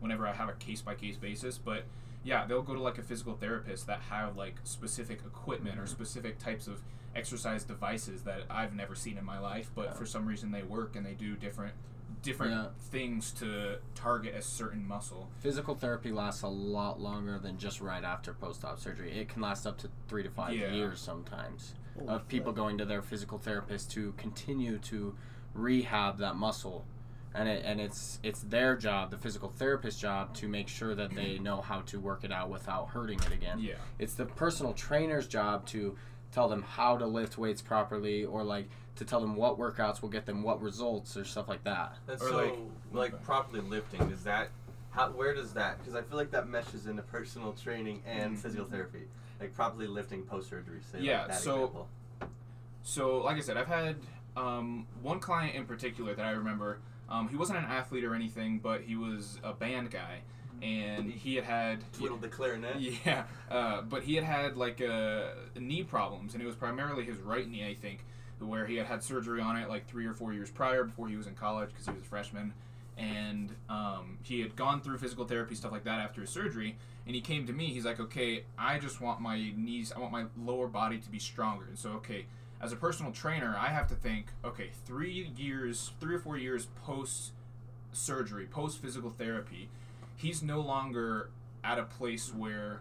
whenever I have a case-by-case basis, but yeah, they'll go to like a physical therapist that have like specific equipment or specific types of exercise devices that I've never seen in my life, but for some reason they work and they do different things to target a certain muscle. Physical therapy lasts a lot longer than just right after post-op surgery. It can last up to 3 to 5 years sometimes of people going to their physical therapist to continue to rehab that muscle. And it's their job, the physical therapist's job, to make sure that they know how to work it out without hurting it again. Yeah. It's the personal trainer's job to tell them how to lift weights properly, or like to tell them what workouts will get them what results or stuff like that. That's or so like properly lifting, is that where does that? Because I feel like that meshes into personal training and physical therapy, like properly lifting post surgery. Example. So like I said, I've had one client in particular that I remember. He wasn't an athlete or anything, but he was a band guy, and he had twiddled the clarinet. Yeah, but he had like knee problems, and it was primarily his right knee, I think, where he had surgery on it like 3 or 4 years prior before he was in college because he was a freshman, and he had gone through physical therapy, stuff like that after his surgery, and he came to me. He's like, okay, I just want my knees, I want my lower body to be stronger, and so okay. As a personal trainer, I have to think, okay, 3 or 4 years post-surgery, post-physical therapy, he's no longer at a place where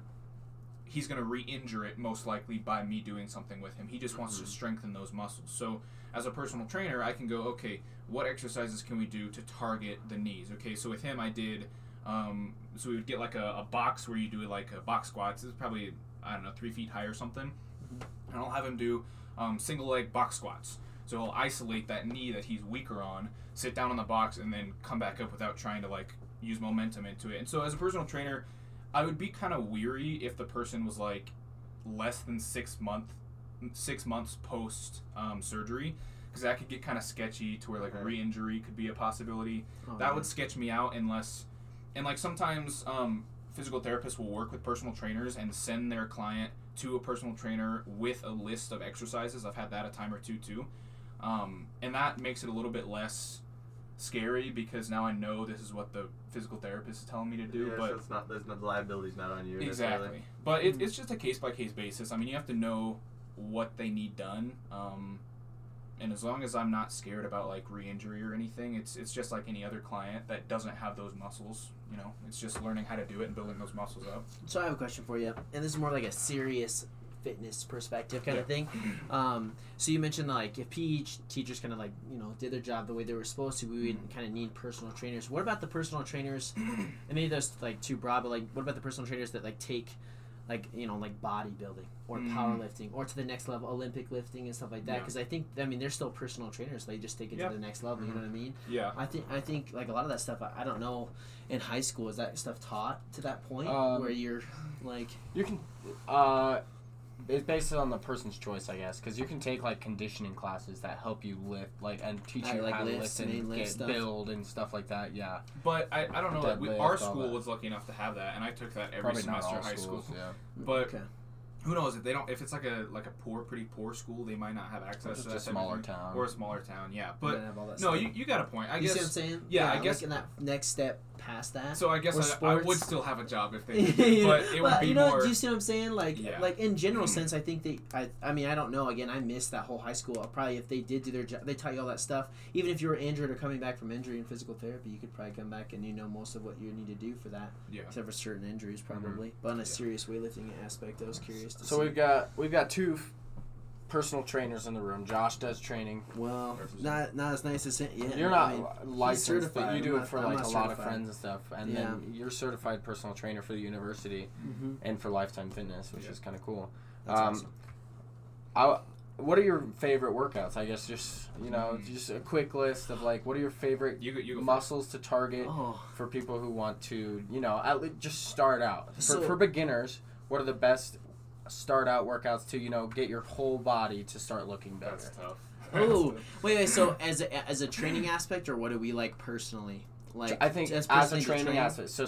he's going to re-injure it, most likely, by me doing something with him. He just wants to strengthen those muscles. So as a personal trainer, I can go, okay, what exercises can we do to target the knees? Okay, so with him, I did, so we would get like a box where you do like a box squats. It's probably, I don't know, 3 feet high or something. And I'll have him do single leg box squats. So he'll isolate that knee that he's weaker on, sit down on the box, and then come back up without trying to like use momentum into it. And so as a personal trainer, I would be kind of weary if the person was like less than 6 months post surgery, because that could get kind of sketchy to where like a re-injury could be a possibility. Would sketch me out unless, and like sometimes physical therapists will work with personal trainers and send their client to a personal trainer with a list of exercises. I've had that a time or two too. And that makes it a little bit less scary because now I know this is what the physical therapist is telling me to do. Yeah, but so the liability's not on you. Exactly. But it's just a case-by-case basis. I mean, you have to know what they need done. And as long as I'm not scared about like re-injury or anything, it's just like any other client that doesn't have those muscles. You know, it's just learning how to do it and building those muscles up. So I have a question for you, and this is more like a serious fitness perspective kind of thing. So you mentioned like if PE teachers kind of like, you know, did their job the way they were supposed to, we wouldn't kind of need personal trainers. What about the personal trainers? And maybe that's like too broad, but like what about the personal trainers that like take, like, you know, like bodybuilding or powerlifting or to the next level, Olympic lifting and stuff like that? Because I think, I mean, they're still personal trainers. They just take it to the next level. You know what I mean? Yeah. I think like a lot of that stuff, I don't know, in high school, is that stuff taught to that point where you're like... You can... it's based on the person's choice, I guess, because you can take like conditioning classes that help you lift, like, and teach you like how to lift and build and stuff like that. Yeah. But I don't know. Like, our school was lucky enough to have that, and I took that every semester in high school. Yeah. But who knows if they don't? If it's like a pretty poor school, they might not have access to that. Or a smaller town. Yeah. But no, you got a point. I guess. You see what I'm saying? Yeah. I guess in that next step past that. So I guess I would still have a job if they did, but it would be, you know, more... Do you see what I'm saying? Like, like in general sense, I think they... I mean, I don't know. Again, I missed that whole high school. Probably if they did do their job, they taught you all that stuff. Even if you were injured or coming back from injury in physical therapy, you could probably come back and you know most of what you need to do for that. Yeah. Except for certain injuries, probably. But on a serious weightlifting aspect, I was curious to see. So we've got two... personal trainers in the room. Josh does training. Well, not as nice as it. Yeah, you're not licensed, but you do it for like a lot of friends and stuff. And then you're certified personal trainer for the university and for Lifetime Fitness, which is kind of cool. That's awesome. What are your favorite workouts? I guess just, you know, just a quick list of like what are your favorite muscles to target for people who want to, you know, at least just start out. For beginners, what are the best start out workouts to, you know, get your whole body to start looking better? That's tough. Oh, wait. So as a training aspect, or what do we like personally? Like I think as a training aspect. So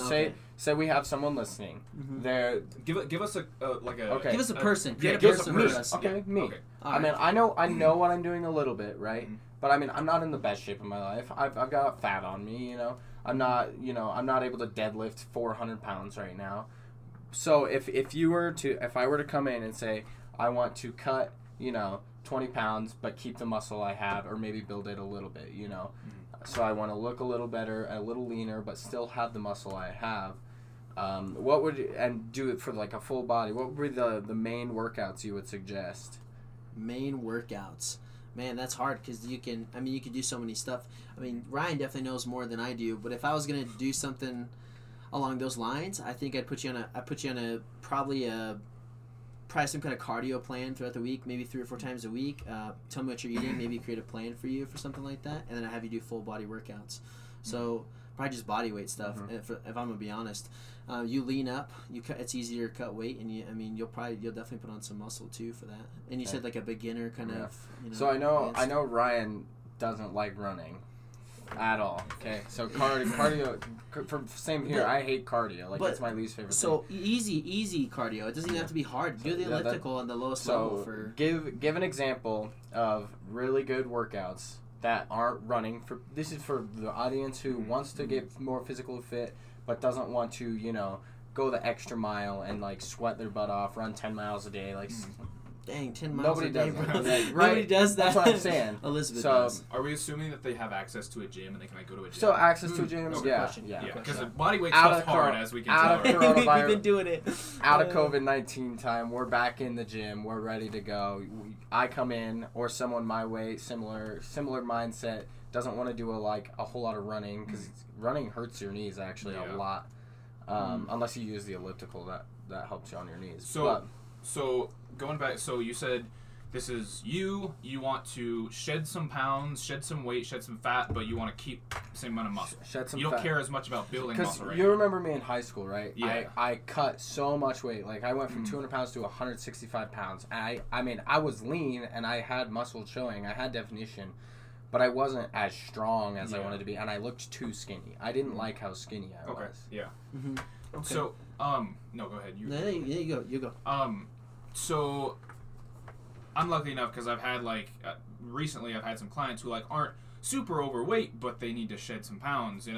say we have someone listening. Mm-hmm. They're give us a like a okay. Give us a person. Yeah, give us a person. Okay, me. Okay. I mean, I know what I'm doing a little bit, right? Mm-hmm. But I mean, I'm not in the best shape of my life. I've got fat on me, you know. I'm not able to deadlift 400 pounds right now. So if I were to come in and say I want to cut, 20 pounds, but keep the muscle I have, or maybe build it a little bit, Mm-hmm. So I want to look a little better, a little leaner, but still have the muscle I have. Do it for like a full body. What would be the main workouts you would suggest? Main workouts. Man, that's hard because you can do so many stuff. I mean, Ryan definitely knows more than I do, but if I was going to do something along those lines, I think I'd put you on probably some kind of cardio plan throughout the week, maybe 3 or 4 times a week. Tell me what you're eating, maybe create a plan for you for something like that, and then I have you do full body workouts. So probably just body weight stuff, mm-hmm. if I'm going to be honest. You lean up, it's easier to cut weight, and you'll definitely put on some muscle too for that. And you said like a beginner kind of. So I know Ryan doesn't like running at all. Okay, so cardio from same here. I hate cardio. Like it's my least favorite. So thing. easy cardio. It doesn't even have to be hard. Do the elliptical on the lowest level. For give an example of really good workouts that aren't running. This is for the audience who wants to get more physical fit, but doesn't want to, go the extra mile and, like, sweat their butt off, run 10 miles a day. Like, dang, 10 miles a day, bro. Right? Nobody does that. That's what I'm saying. Elizabeth does. Are we assuming that they have access to a gym and they can, go to a gym? So access to a gym, yeah. Because the body weight's hard, as we can tell. We've been doing it. Out of COVID-19 time, we're back in the gym. We're ready to go. I come in, or someone my weight, similar mindset, doesn't want to do a whole lot of running because running hurts your knees a lot, unless you use the elliptical that helps you on your knees. So going back, so you said this is you want to shed some pounds, shed some weight, shed some fat, but you want to keep the same amount of muscle. Shed some. You don't care as much about building muscle, right? You remember me in high school, right? Yeah. I cut so much weight. Like I went from 200 pounds to 165 pounds. I was lean and I had muscle showing. I had definition. But I wasn't as strong as I wanted to be, and I looked too skinny. I didn't like how skinny I was. Yeah. Mm-hmm. Okay. So, no, go ahead. You go. So, I'm lucky enough because I've had recently I've had some clients who aren't super overweight, but they need to shed some pounds. And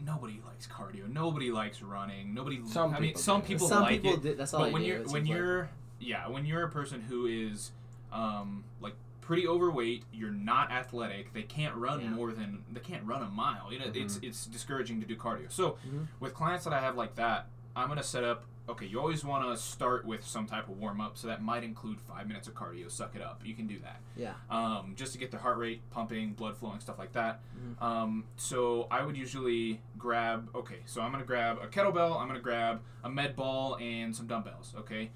nobody likes cardio. Nobody likes running. Nobody. Some people like it. That's all. But when you're a person who is pretty overweight, you're not athletic. They can't run more than they can't run a mile. It's discouraging to do cardio. So with clients that I have like that, I'm gonna set up. Okay, you always want to start with some type of warm up. So that might include 5 minutes of cardio. Suck it up. You can do that. Yeah. Just to get the heart rate pumping, blood flowing, stuff like that. Mm-hmm. So I would usually grab. Okay, so I'm gonna grab a kettlebell. I'm gonna grab a med ball and some dumbbells. Okay.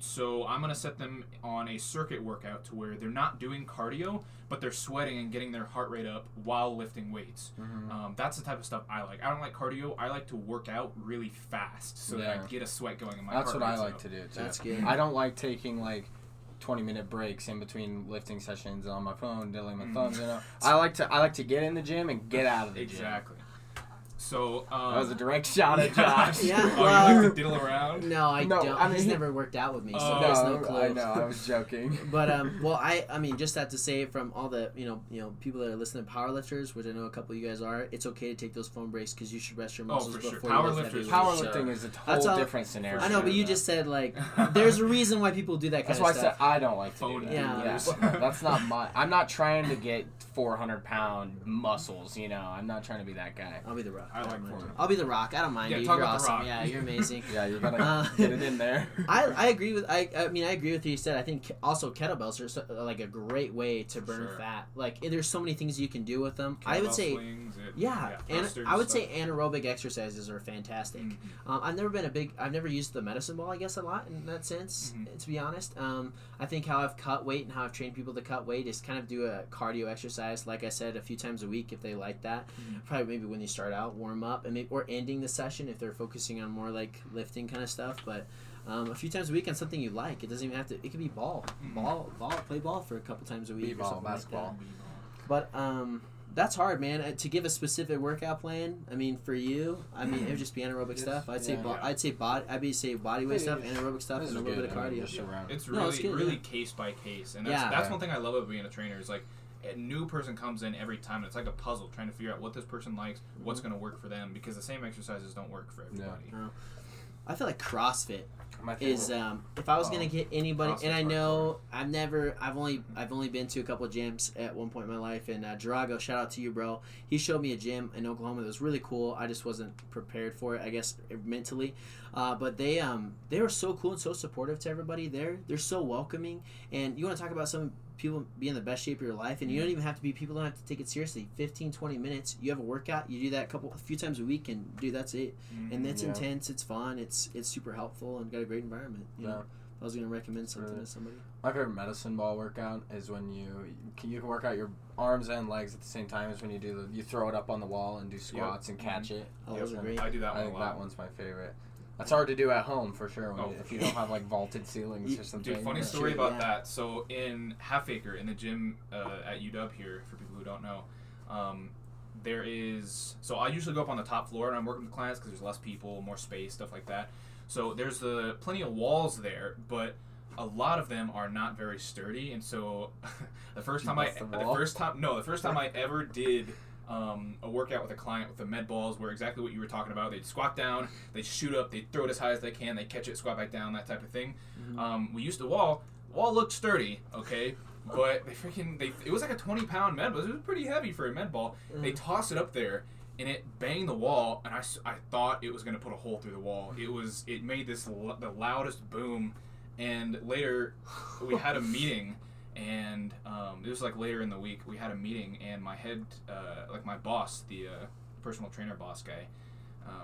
So I'm going to set them on a circuit workout to where they're not doing cardio, but they're sweating and getting their heart rate up while lifting weights. Mm-hmm. That's the type of stuff I like. I don't like cardio. I like to work out really fast so that I get a sweat going in my heart. That's what I like to do, too. That's good. I don't like taking, 20-minute breaks in between lifting sessions on my phone, diddling my thumbs, I like to get in the gym and get out of the gym. Exactly. So that was a direct shot at Josh. Yeah. Oh, you like to diddle around? No, I don't. I mean, he's never worked out with me, so there's no clue. I know, I was joking. But just that to say, from all the people that are listening to powerlifters, which I know a couple of you guys are, it's okay to take those phone breaks because you should rest your muscles before you lift. Powerlifting is a whole different scenario. I know, but you just said there's a reason why people do that kind of stuff. That's why I said I don't like to do that. Yeah. That's not my. I'm not trying to get 400-pound muscles. I'm not trying to be that guy. I'll be the rock. I'll be the rock. I don't mind you. You're awesome. Yeah, you're amazing. Yeah, you're gonna get it in there. I agree with. I agree with what you said. I think also kettlebells are a great way to burn fat. There's so many things you can do with them. I would say swings, I would say anaerobic exercises are fantastic. Mm-hmm. I've never used the medicine ball, I guess, a lot in that sense. Mm-hmm. To be honest, I think how I've cut weight and how I've trained people to cut weight is kind of do a cardio exercise, like I said, a few times a week if they like that. Mm-hmm. Probably maybe when they start out, warm up, and maybe, or ending the session if they're focusing on more lifting kind of stuff. But a few times a week on something you like. It doesn't even have to. It could be ball. Play ball for a couple times a week. B-ball, or something basketball. Like that. But that's hard, man. To give a specific workout plan. I mean, for you, it would just be anaerobic stuff. I'd say body weight stuff, anaerobic stuff, and a little bit of cardio. It's really, really case by case, and that's one thing I love about being a trainer is like. A new person comes in every time, and it's like a puzzle trying to figure out what this person likes, what's going to work for them, because the same exercises don't work for everybody. No. I feel like CrossFit is if I was going to get anybody, CrossFit's and I know hardcore. I've only been to a couple of gyms at one point in my life, and Drago, shout out to you, bro. He showed me a gym in Oklahoma that was really cool. I just wasn't prepared for it, I guess, mentally. But they were so cool and so supportive to everybody there. They're so welcoming, and you want to talk about some people be in the best shape of your life, and you don't even have to be, people don't have to take it seriously. 15-20 minutes, you have a workout, you do that a few times a week, and dude, that's it. And that's intense, it's fun, it's super helpful, and got a great environment. You know, I was going to recommend something to somebody. My favorite medicine ball workout is when you work out your arms and legs at the same time as when you do you throw it up on the wall and do squats and catch it. Those are great. I do that one a lot. That one's my favorite. That's hard to do at home, for sure, if you don't have, like, vaulted ceilings or something. Dude, funny story about that. So, in Half Acre, in the gym at UW here, for people who don't know, there is... So, I usually go up on the top floor, and I'm working with clients because there's less people, more space, stuff like that. So, there's plenty of walls there, but a lot of them are not very sturdy, and so the first time I ever did... a workout with a client with the med balls where exactly what you were talking about. They'd squat down, they'd shoot up, they'd throw it as high as they can, they'd catch it, squat back down, that type of thing. Mm-hmm. We used the wall. Wall looked sturdy, okay, but it was like a 20-pound med ball. It was pretty heavy for a med ball. Mm-hmm. They tossed it up there, and it banged the wall, and I thought it was going to put a hole through the wall. It made the loudest boom, and later we had a meeting. And it was like later in the week, we had a meeting, and my head, my boss, the personal trainer boss guy,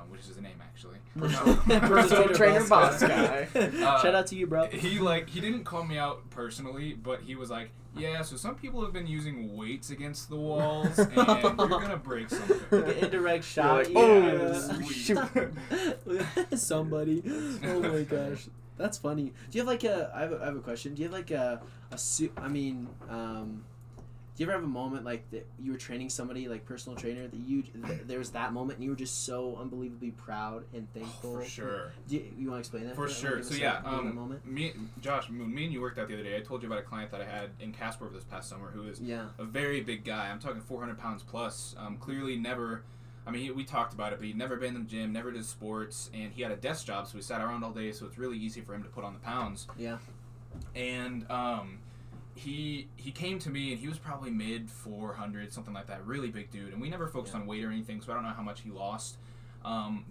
which is his name actually. Personal trainer boss guy. Shout out to you, bro. He didn't call me out personally, but he was like, yeah, so some people have been using weights against the walls, and you're gonna break something. The indirect shot. Like, somebody. Oh my gosh. That's funny. Do you have I have a question. Do you have do you ever have a moment like that you were training somebody like personal trainer that there was that moment and you were just so unbelievably proud and thankful? Oh, for sure. Do you want to explain that? For sure. So me and you worked out the other day. I told you about a client that I had in Casper this past summer who is a very big guy. I'm talking 400 pounds plus. Clearly never. I mean, we talked about it, but he'd never been in the gym, never did sports, and he had a desk job, so we sat around all day, so it's really easy for him to put on the pounds. Yeah. And he came to me, and he was probably mid-400, something like that, really big dude, and we never focused on weight or anything, so I don't know how much he lost.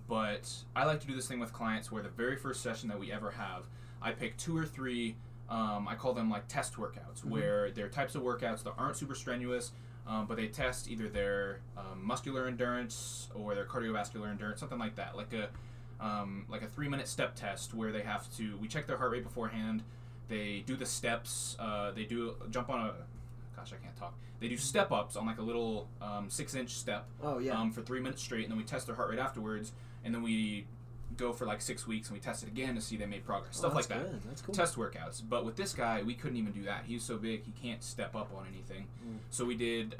But I like to do this thing with clients where the very first session that we ever have, I pick two or three, I call them like test workouts, where they're types of workouts that aren't super strenuous, but they test either their muscular endurance or their cardiovascular endurance, something like that, like a 3-minute step test where we check their heart rate beforehand, they do the steps, they do step ups on like a little 6-inch step for 3 minutes straight, and then we test their heart rate afterwards, and then we go for like 6 weeks and we test it again to see they made progress, stuff like that. That's cool. Test workouts. But with this guy, we couldn't even do that. He's so big, he can't step up on anything. Mm. So we did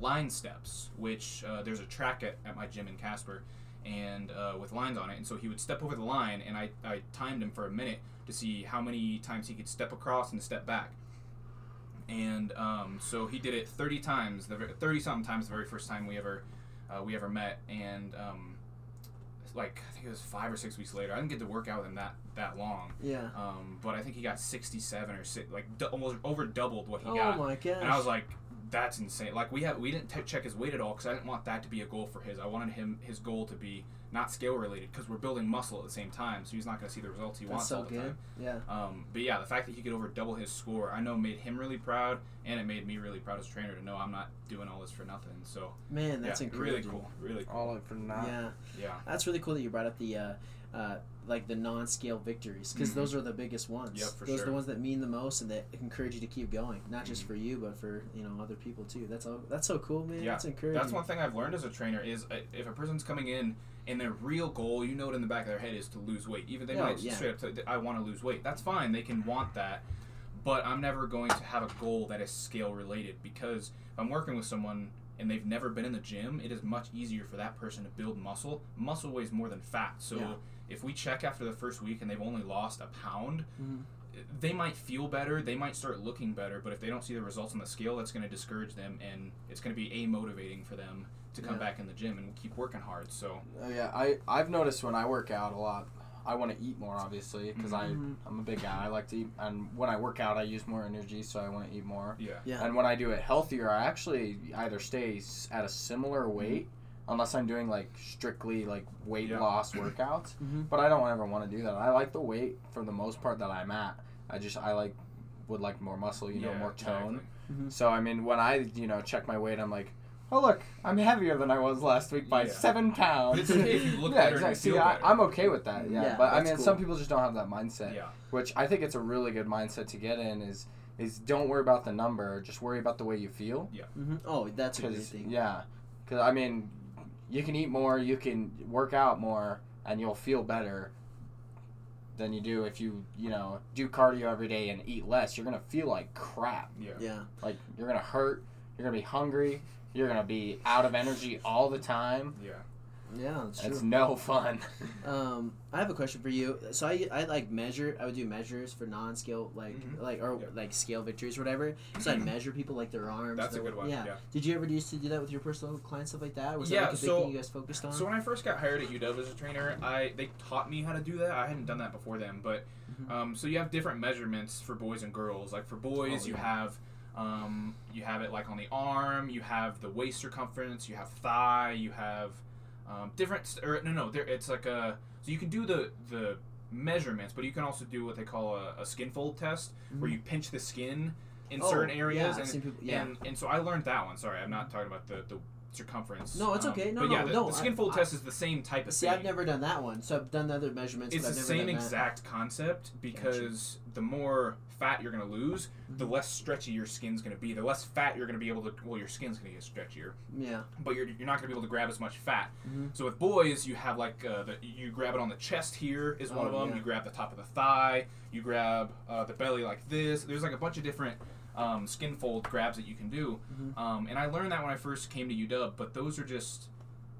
line steps, which there's a track at my gym in Casper, and with lines on it. And so he would step over the line, and I timed him for a minute to see how many times he could step across and step back. And so he did it 30-something times the very first time we ever met. And I think it was 5 or 6 weeks later. I didn't get to work out with him that long. Yeah. But I think he got 67 or six, almost over doubled what he got. Oh my gosh. And I was like, that's insane. Like we didn't check his weight at all because I didn't want that to be a goal for his. I wanted his goal to be not scale related because we're building muscle at the same time, so he's not going to see the results he wants all the time. Yeah. But yeah, the fact that he could over double his score, I know made him really proud, and it made me really proud as a trainer to know I'm not doing all this for nothing. So man, that's incredible. Really cool. Really cool. All for nothing. Yeah. That's really cool that you brought up the like the non-scale victories, because those are the biggest ones. Yep, for sure. Those are the ones that mean the most and that encourage you to keep going, not just for you, but for, you know, other people too. That's so cool, man. Yeah. That's encouraging. That's one thing I've learned as a trainer is if a person's coming in and their real goal, you know it in the back of their head, is to lose weight. Even they might straight up say, I want to lose weight. That's fine. They can want that. But I'm never going to have a goal that is scale related, because if I'm working with someone and they've never been in the gym, it is much easier for that person to build muscle. Muscle weighs more than fat. So if we check after the first week and they've only lost a pound, they might feel better, they might start looking better, but if they don't see the results on the scale, that's going to discourage them, and it's going to be amotivating for them to come back in the gym and keep working hard. So I've noticed when I work out a lot, I want to eat more, obviously, because I'm a big guy. I like to eat, and when I work out, I use more energy, so I want to eat more. Yeah. And when I do it healthier, I actually either stay at a similar weight, unless I'm doing like strictly like weight loss workouts. But I don't ever want to do that. I like the weight for the most part that I'm at. I would like more muscle, you know, more tone. Exactly. So I mean, when I check my weight, I'm like, oh, look, I'm heavier than I was last week by 7 pounds. It's okay if you look better and feel better. I'm okay with that, but, I mean, some people just don't have that mindset, which I think it's a really good mindset to get in is don't worry about the number. Just worry about the way you feel. Yeah. Oh, that's a good thing. Yeah. Because, I mean, you can eat more, you can work out more, and you'll feel better than you do if you, do cardio every day and eat less. You're going to feel like crap. Yeah. Like, you're going to hurt. You're going to be hungry. You're going to be out of energy all the time. Yeah, that's true. It's no fun. I have a question for you. So I would do measures for non-scale, like scale victories or whatever. So I'd measure people, like their arms. That's a good one. Yeah. Did you ever used to do that with your personal clients, stuff like that? Was that like a big thing you guys focused on? So when I first got hired at UW as a trainer, they taught me how to do that. I hadn't done that before then. But so you have different measurements for boys and girls. Like for boys, you have... you have it like on the arm, you have the waist circumference, you have thigh, you have so you can do the measurements, but you can also do what they call a skin fold test, where you pinch the skin in certain areas. And so I learned that one. Sorry, I'm not talking about the circumference. No, it's okay. The skin fold test is the same type of thing. I've never done that one, so I've done the other measurements. It's the same exact concept, because the more fat you're going to lose, the less stretchy your skin's going to be. The less fat you're going to be able to... Well, your skin's going to get stretchier. Yeah. But you're not going to be able to grab as much fat. So with boys, you have like... you grab it on the chest here is one of them. Yeah. You grab the top of the thigh. You grab the belly like this. There's like a bunch of different... skin fold grabs that you can do. And I learned that when I first came to UW, but those are just,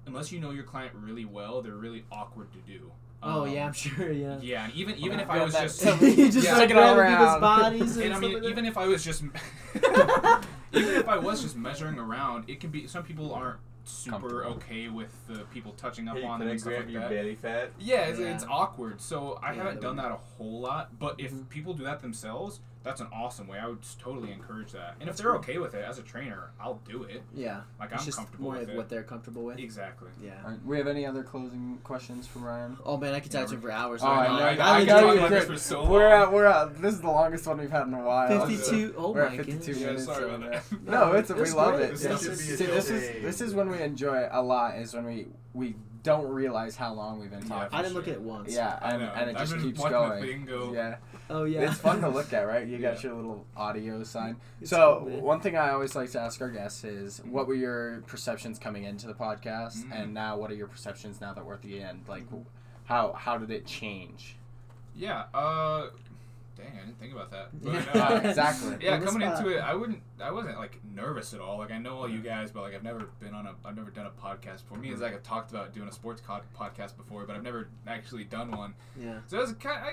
unless you know your client really well, they're really awkward to do. I'm sure, yeah. Yeah, and even if I was just... like grabbing people's bodies and I mean, like even if I was just... even if I was just measuring around, it can be... Some people aren't super okay with the people touching up on them and stuff like that. Can I grab your belly fat? Yeah, it's awkward. So I haven't done that a whole lot, but if people do that themselves... That's an awesome way. I would totally encourage that. And if they're okay with it, as a trainer, I'll do it. Yeah. Like, I'm comfortable with it. It's just what they're comfortable with. Exactly. Yeah. All right. We have any other closing questions for Ryan? Oh, man, I could talk to him for hours. Oh, I know. I could talk about this for so long. We're at. This is the longest one we've had in a while. 52. Oh, my goodness. We're at 52 minutes. Sorry about that. No, we love it. This is when we enjoy it a lot, is when we don't realize how long we've been talking. I didn't look at it once. Yeah, and it just keeps going. Yeah. Oh, yeah. It's fun to look at, right? You got your little audio sign. So one thing I always like to ask our guests is, what were your perceptions coming into the podcast? And now what are your perceptions now that we're at the end? Like, how did it change? Yeah. Dang, I didn't think about that. But, exactly. Yeah, coming into it, I wasn't like nervous at all. Like, I know all you guys, but like I've never done a podcast before. Me and Zach have talked about doing a sports podcast before, but I've never actually done one. Yeah. So I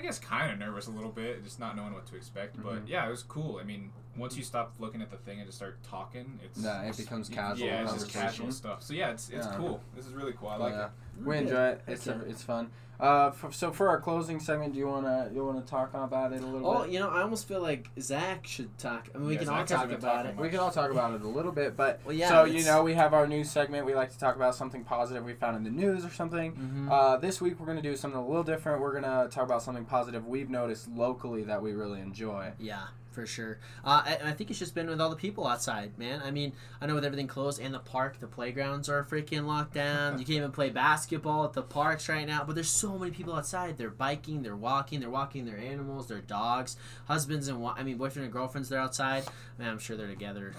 was kind of nervous a little bit, just not knowing what to expect. But yeah, it was cool. I mean, once you stop looking at the thing and just start talking, it becomes casual. Yeah, it's just casual stuff. So yeah, it's cool. This is really cool. I like it. We enjoy it. It's fun. So for our closing segment, do you wanna talk about it a little bit? Oh, I almost feel like Zach should talk. I mean, we can all talk about it. We can all talk about it a little bit, but we have our news segment. We like to talk about something positive we found in the news or something. This week we're gonna do something a little different. We're gonna talk about something positive we've noticed locally that we really enjoy. Yeah. for sure. And I think it's just been with all the people outside, man. I mean, I know with everything closed and the park, the playgrounds are freaking locked down. You can't even play basketball at the parks right now. But there's so many people outside. They're biking, they're walking their animals, their dogs, husbands and boyfriend and girlfriends. They're outside. Man, I'm sure they're together.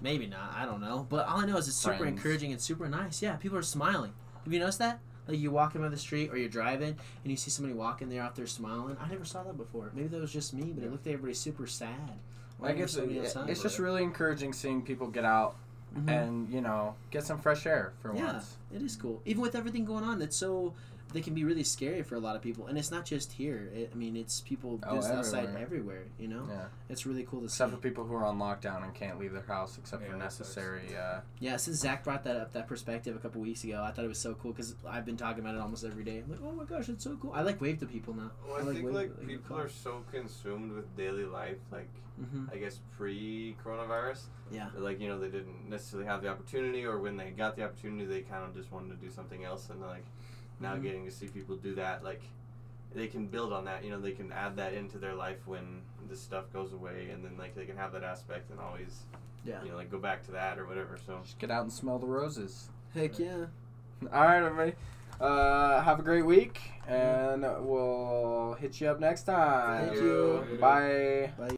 Maybe not. I don't know. But all I know is it's super encouraging and super nice. Yeah, people are smiling. Have you noticed that? Like, you walk by the street or you're driving and you see somebody walking there out there smiling. I never saw that before. Maybe that was just me, but it looked like everybody's super sad. I guess it's just really encouraging seeing people get out and, get some fresh air for once. Yeah, it is cool. Even with everything going on, that's so... They can be really scary for a lot of people, and it's not just here. It's people outside everywhere. Yeah. It's really cool to see. Except for people who are on lockdown and can't leave their house except for necessary. Yeah, since Zach brought that up, that perspective a couple weeks ago, I thought it was so cool because I've been talking about it almost every day. I'm like, oh my gosh, it's so cool. I wave to people now. Well, I think people are so consumed with daily life, I guess pre-coronavirus. Yeah. They didn't necessarily have the opportunity, or when they got the opportunity, they kind of just wanted to do something else, and now getting to see people do that, they can build on that, they can add that into their life when this stuff goes away, and then, they can have that aspect and always, go back to that or whatever, so. Just get out and smell the roses. Heck yeah. All right, everybody. Have a great week, and we'll hit you up next time. Thank you. Bye. Bye.